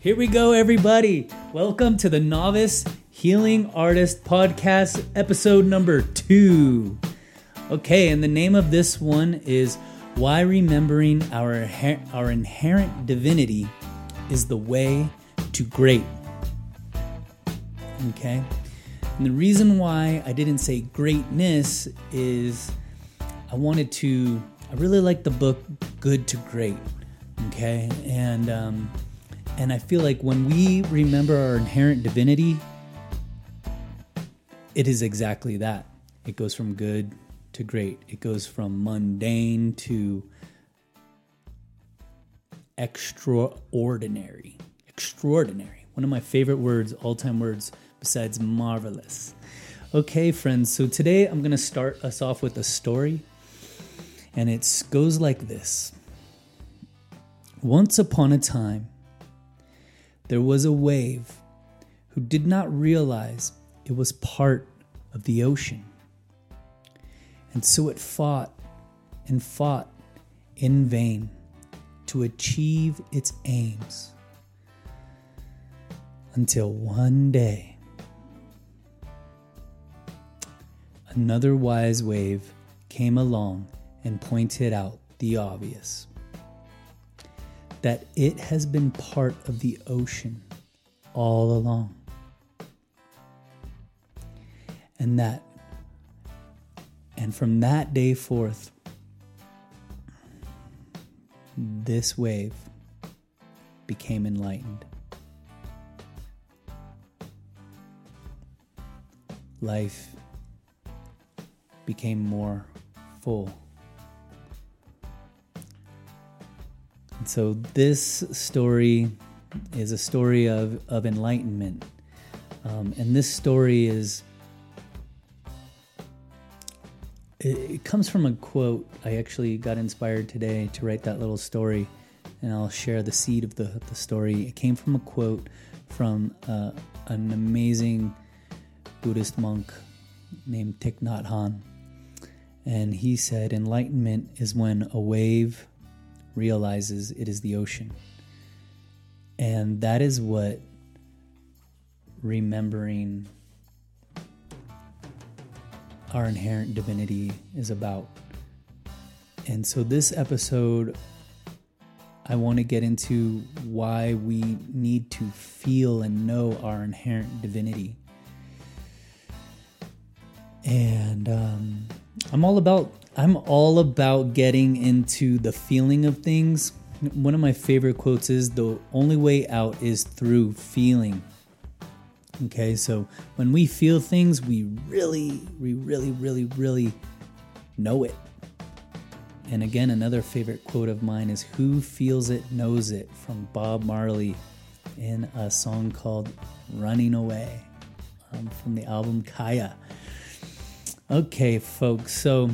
Here we go, everybody. Welcome to the Novice Healing Artist Podcast, episode number 2. Okay, and the name of this one is Why Remembering Our Inherent Divinity is the Way to Great. Okay, and the reason why I didn't say greatness is I really like the book Good to Great. Okay, and I feel like when we remember our inherent divinity, it is exactly that. It goes from good to great. It goes from mundane to extraordinary. Extraordinary. One of my favorite words, all-time words, besides marvelous. Okay, friends. So today I'm going to start us off with a story. And it goes like this. Once upon a time, there was a wave who did not realize it was part of the ocean. And so it fought and fought in vain to achieve its aims. Until one day, another wise wave came along and pointed out the obvious. That it has been part of the ocean all along. And from that day forth, this wave became enlightened. Life became more full. So this story is a story of enlightenment. And this story it comes from a quote. I actually got inspired today to write that little story, and I'll share the seed of the story. It came from a quote from an amazing Buddhist monk named Thich Nhat Hanh. And he said, enlightenment is when a wave realizes it is the ocean. And that is what remembering our inherent divinity is about. And so this episode, I want to get into why we need to feel and know our inherent divinity. And I'm all about getting into the feeling of things. One of my favorite quotes is, the only way out is through feeling. Okay, so when we feel things, we really know it. And again, another favorite quote of mine is, who feels it knows it, from Bob Marley in a song called Running Away, from the album Kaya. Okay, folks, so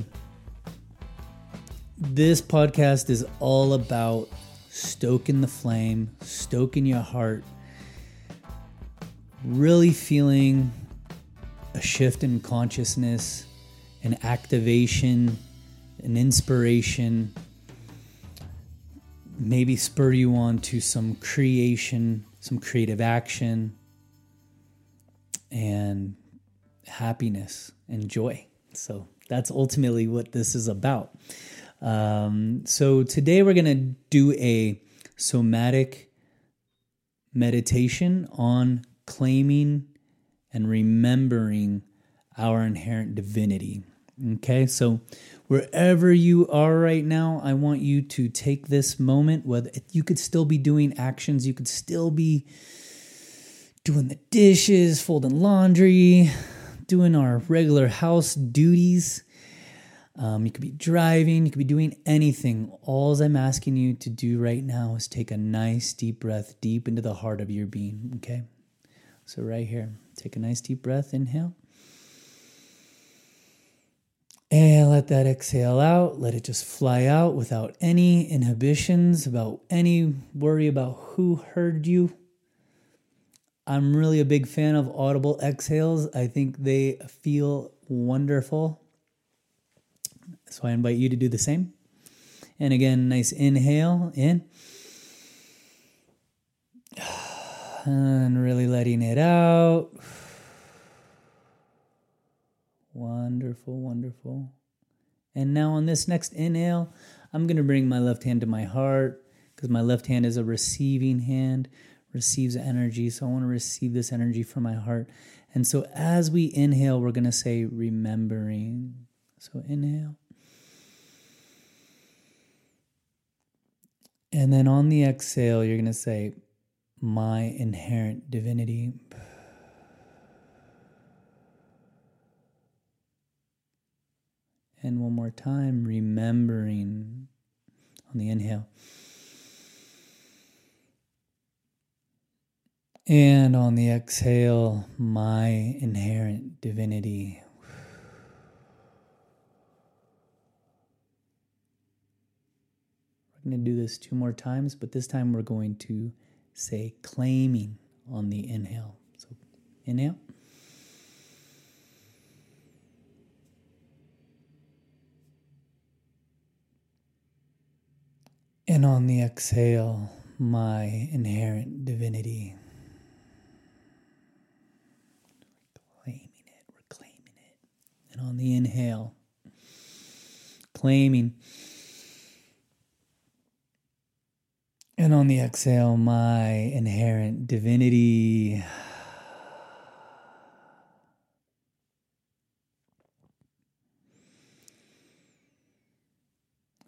this podcast is all about stoking the flame, stoking your heart, really feeling a shift in consciousness, an activation, an inspiration, maybe spur you on to some creation, some creative action, and happiness and joy. So that's ultimately what this is about. So today we're going to do a somatic meditation on claiming and remembering our inherent divinity. Okay, so wherever you are right now, I want you to take this moment. Whether you could still be doing actions, you could still be doing the dishes, folding laundry, doing our regular house duties. You could be driving, you could be doing anything. All I'm asking you to do right now is take a nice deep breath deep into the heart of your being, okay? So right here, take a nice deep breath, inhale. And let that exhale out. Let it just fly out without any inhibitions, about any worry about who heard you. I'm really a big fan of audible exhales. I think they feel wonderful. So I invite you to do the same. And again, nice inhale in. and really letting it out. Wonderful, wonderful. And now on this next inhale, I'm going to bring my left hand to my heart because my left hand is a receiving hand, receives energy. So I want to receive this energy from my heart. And so as we inhale, we're going to say remembering. So inhale. And then on the exhale, you're going to say my inherent divinity. And one more time, remembering on the inhale. And on the exhale, my inherent divinity. We're going to do this 2 more times, but this time we're going to say claiming on the inhale. So inhale. And on the exhale, my inherent divinity. We're claiming it. And on the inhale, claiming. And on the exhale, my inherent divinity.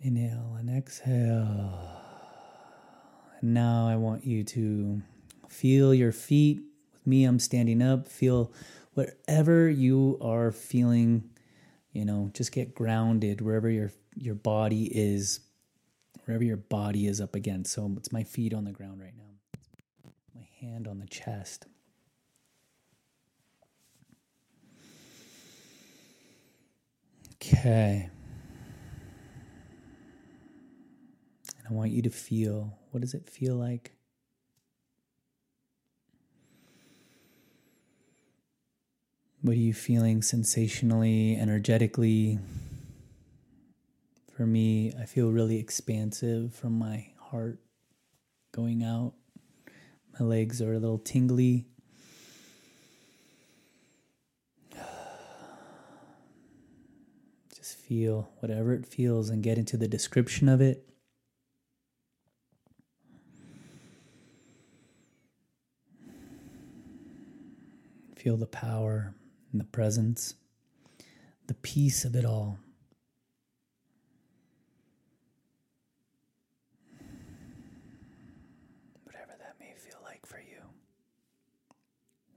Inhale and exhale. And now I want you to feel your feet. With me, I'm standing up. Feel whatever you are feeling, just get grounded wherever your body is, wherever your body is up against. So it's my feet on the ground right now. My hand on the chest. Okay. I want you to feel, what does it feel like? What are you feeling sensationally, energetically? For me, I feel really expansive from my heart going out. My legs are a little tingly. Just feel whatever it feels and get into the description of it. Feel the power and the presence, the peace of it all. Whatever that may feel like for you.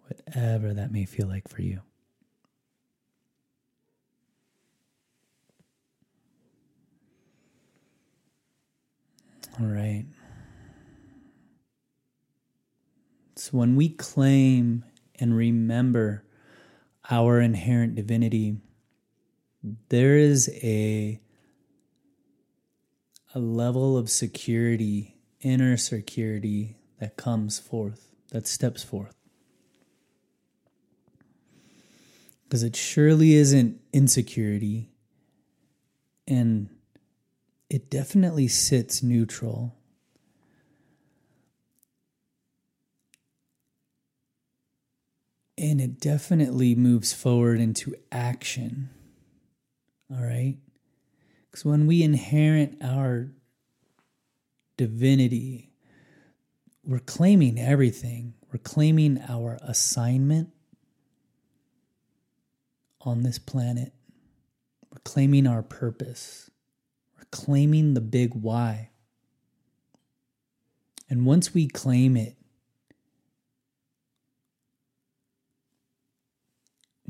Whatever that may feel like for you. All right. So when we claim and remember our inherent divinity, there is a level of security, inner security that comes forth, that steps forth. Because it surely isn't insecurity, and it definitely sits neutral. And it definitely moves forward into action, all right? Because when we inherit our divinity, we're claiming everything. We're claiming our assignment on this planet. We're claiming our purpose. We're claiming the big why. And once we claim it,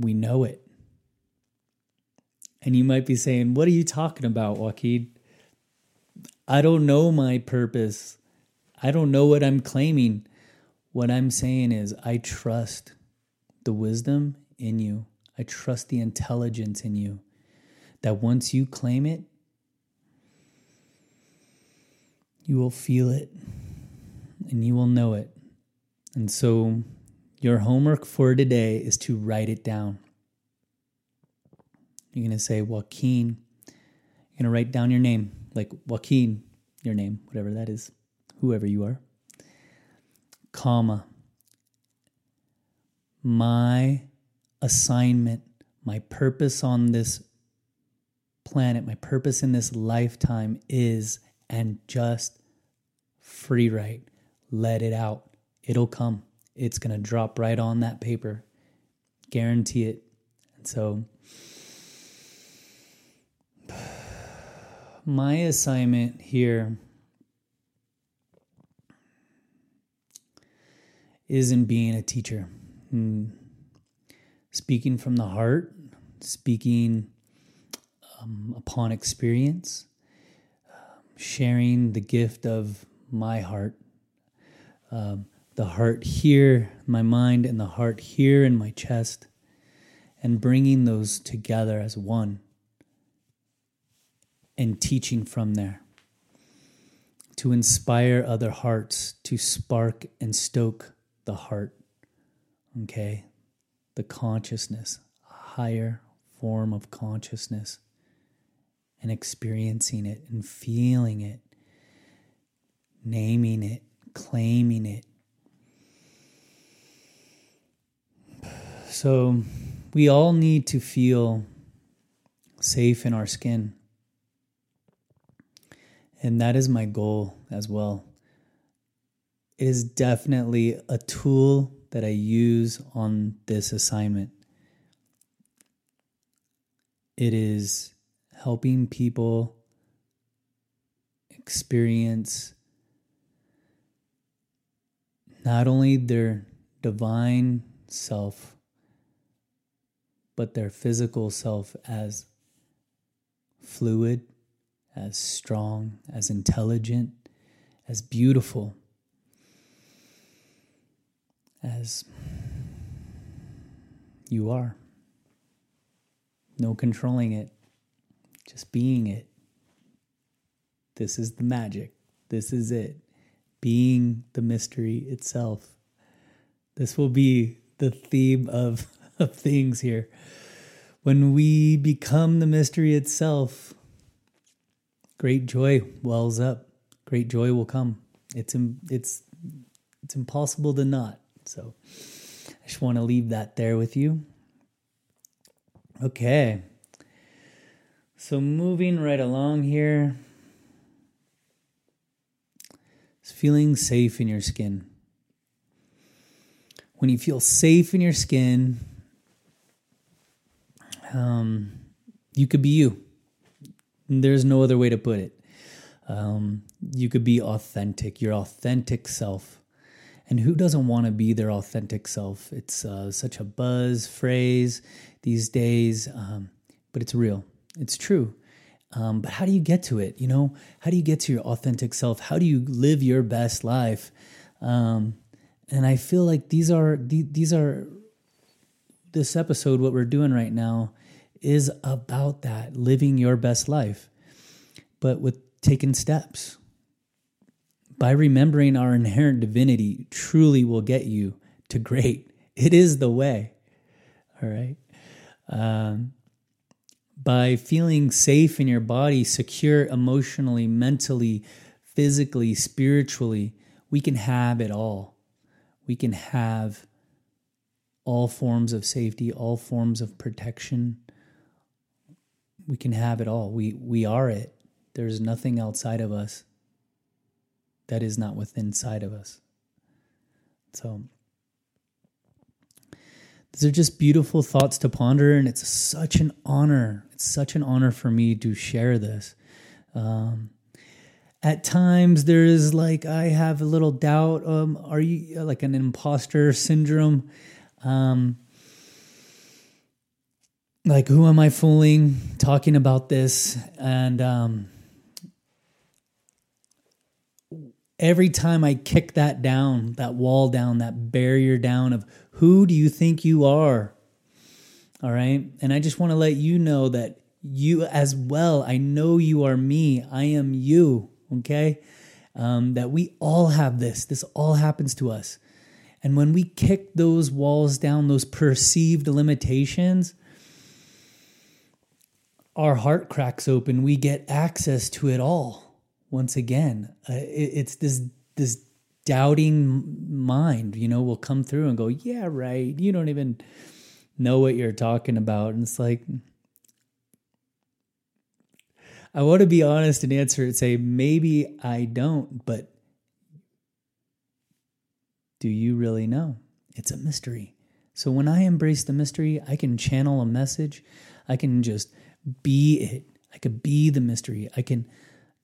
we know it. And you might be saying, what are you talking about, Joaquin? I don't know my purpose. I don't know what I'm claiming. What I'm saying is I trust the wisdom in you. I trust the intelligence in you. That once you claim it, you will feel it and you will know it. And so your homework for today is to write it down. You're going to say, Joaquin. You're going to write down your name, like Joaquin, your name, whatever that is, whoever you are, comma, my assignment, my purpose on this planet, my purpose in this lifetime is, and just free write. Let it out. It'll come. It's going to drop right on that paper. Guarantee it. And so my assignment here is in being a teacher. Speaking from the heart, speaking upon experience, sharing the gift of my heart, the heart here, my mind, and the heart here in my chest, and bringing those together as one and teaching from there to inspire other hearts, to spark and stoke the heart, okay? The consciousness, a higher form of consciousness, and experiencing it and feeling it, naming it, claiming it. So we all need to feel safe in our skin. And that is my goal as well. It is definitely a tool that I use on this assignment. It is helping people experience not only their divine self, but their physical self as fluid, as strong, as intelligent, as beautiful, as you are. No controlling it, just being it. This is the magic. This is it. Being the mystery itself. This will be the theme of things here. When we become the mystery itself, great joy wells up. Great joy will come. It's impossible to not. So I just want to leave that there with you. Okay. So moving right along here. It's feeling safe in your skin. When you feel safe in your skin, you could be you. There's no other way to put it. You could be authentic, your authentic self. And who doesn't want to be their authentic self? It's such a buzz phrase these days, but it's real. It's true. But how do you get to it? You know, how do you get to your authentic self? How do you live your best life? And I feel like this episode, what we're doing right now, is about that, living your best life, but with taking steps. By remembering our inherent divinity truly will get you to great. It is the way. All right. By feeling safe in your body, secure emotionally, mentally, physically, spiritually, we can have it all. We can have all forms of safety, all forms of protection. We can have it all. We are it. There's nothing outside of us that is not within side of us. So these are just beautiful thoughts to ponder, and it's such an honor. It's such an honor for me to share this. At times there is like, I have a little doubt. Are you like an imposter syndrome? Like, who am I fooling talking about this? And, every time I kick that down, that wall down, that barrier down of who do you think you are? All right. And I just want to let you know that you as well, I know you are me. I am you. Okay. That we all have this. This all happens to us. And when we kick those walls down, those perceived limitations, our heart cracks open. We get access to it all. Once again, it's this doubting mind, you know, will come through and go, yeah, right. You don't even know what you're talking about. And it's like, I want to be honest and answer and say, maybe I don't, but do you really know? It's a mystery. So when I embrace the mystery, I can channel a message. I can just be it. I could be the mystery. I can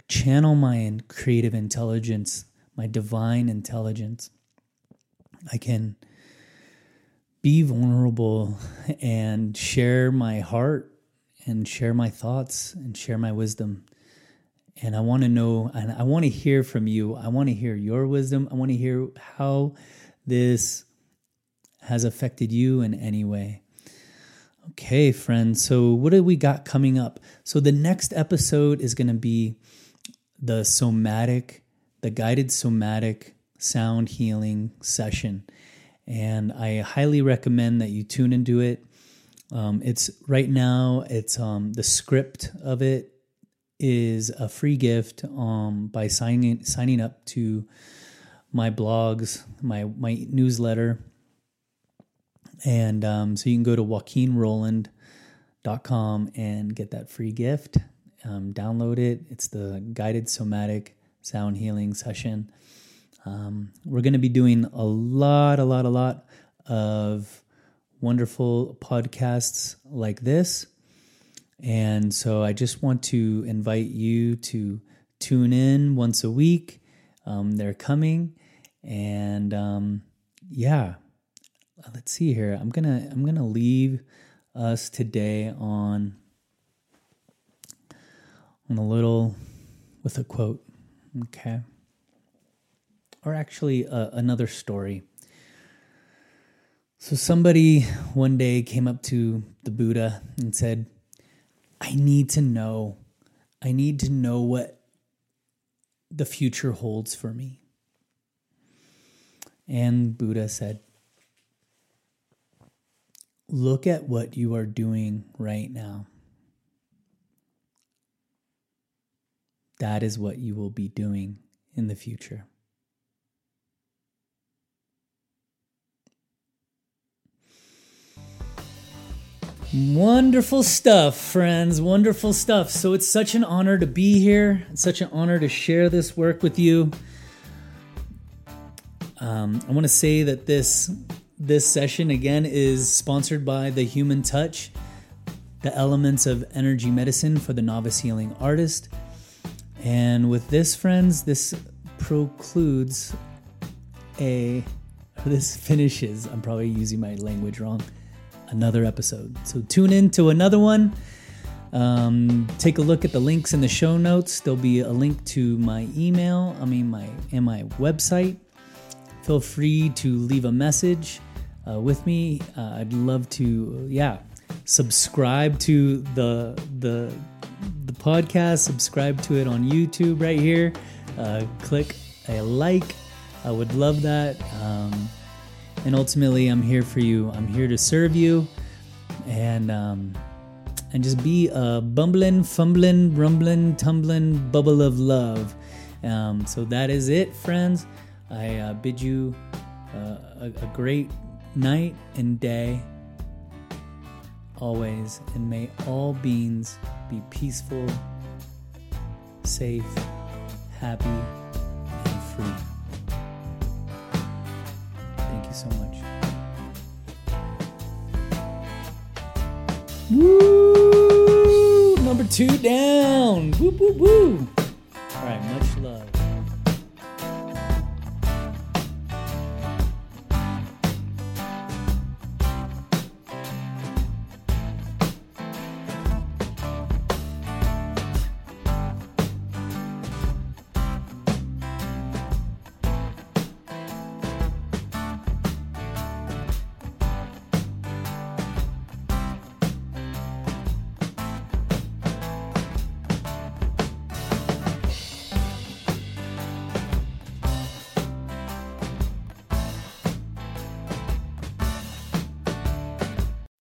channel my creative intelligence, my divine intelligence. I can be vulnerable and share my heart and share my thoughts and share my wisdom. And I want to know, and I want to hear from you. I want to hear your wisdom. I want to hear how this has affected you in any way. Okay, friends, so what do we got coming up? So the next episode is going to be the guided somatic sound healing session. And I highly recommend that you tune into it. The script of it is a free gift by signing up to my blogs, my newsletter. And so you can go to joaquinroland.com and get that free gift, download it. It's the guided somatic sound healing session. We're going to be doing a lot of wonderful podcasts like this. And so I just want to invite you to tune in once a week. They're coming. And yeah. Let's see here. I'm gonna leave us today with a quote. Okay. Or actually another story. So somebody one day came up to the Buddha and said, I need to know what the future holds for me. And Buddha said, look at what you are doing right now. That is what you will be doing in the future. Wonderful stuff, friends. Wonderful stuff. So it's such an honor to be here. It's such an honor to share this work with you. I want to say that this session, again, is sponsored by The Human Touch, the elements of energy medicine for the novice healing artist. And with this, friends, this finishes, I'm probably using my language wrong, another episode. So tune in to another one. Take a look at the links in the show notes. There'll be a link to my website. Feel free to leave a message with me. I'd love to, subscribe to the podcast, subscribe to it on YouTube right here. Click a like. I would love that. And ultimately, I'm here for you. I'm here to serve you. And just be a bumbling, fumbling, rumbling, tumbling bubble of love. So that is it, friends. I bid you a great night and day always, and may all beings be peaceful, safe, happy, and free. Thank you so much. Woo! Number 2 down! Woo, woo, woo! All right, much love.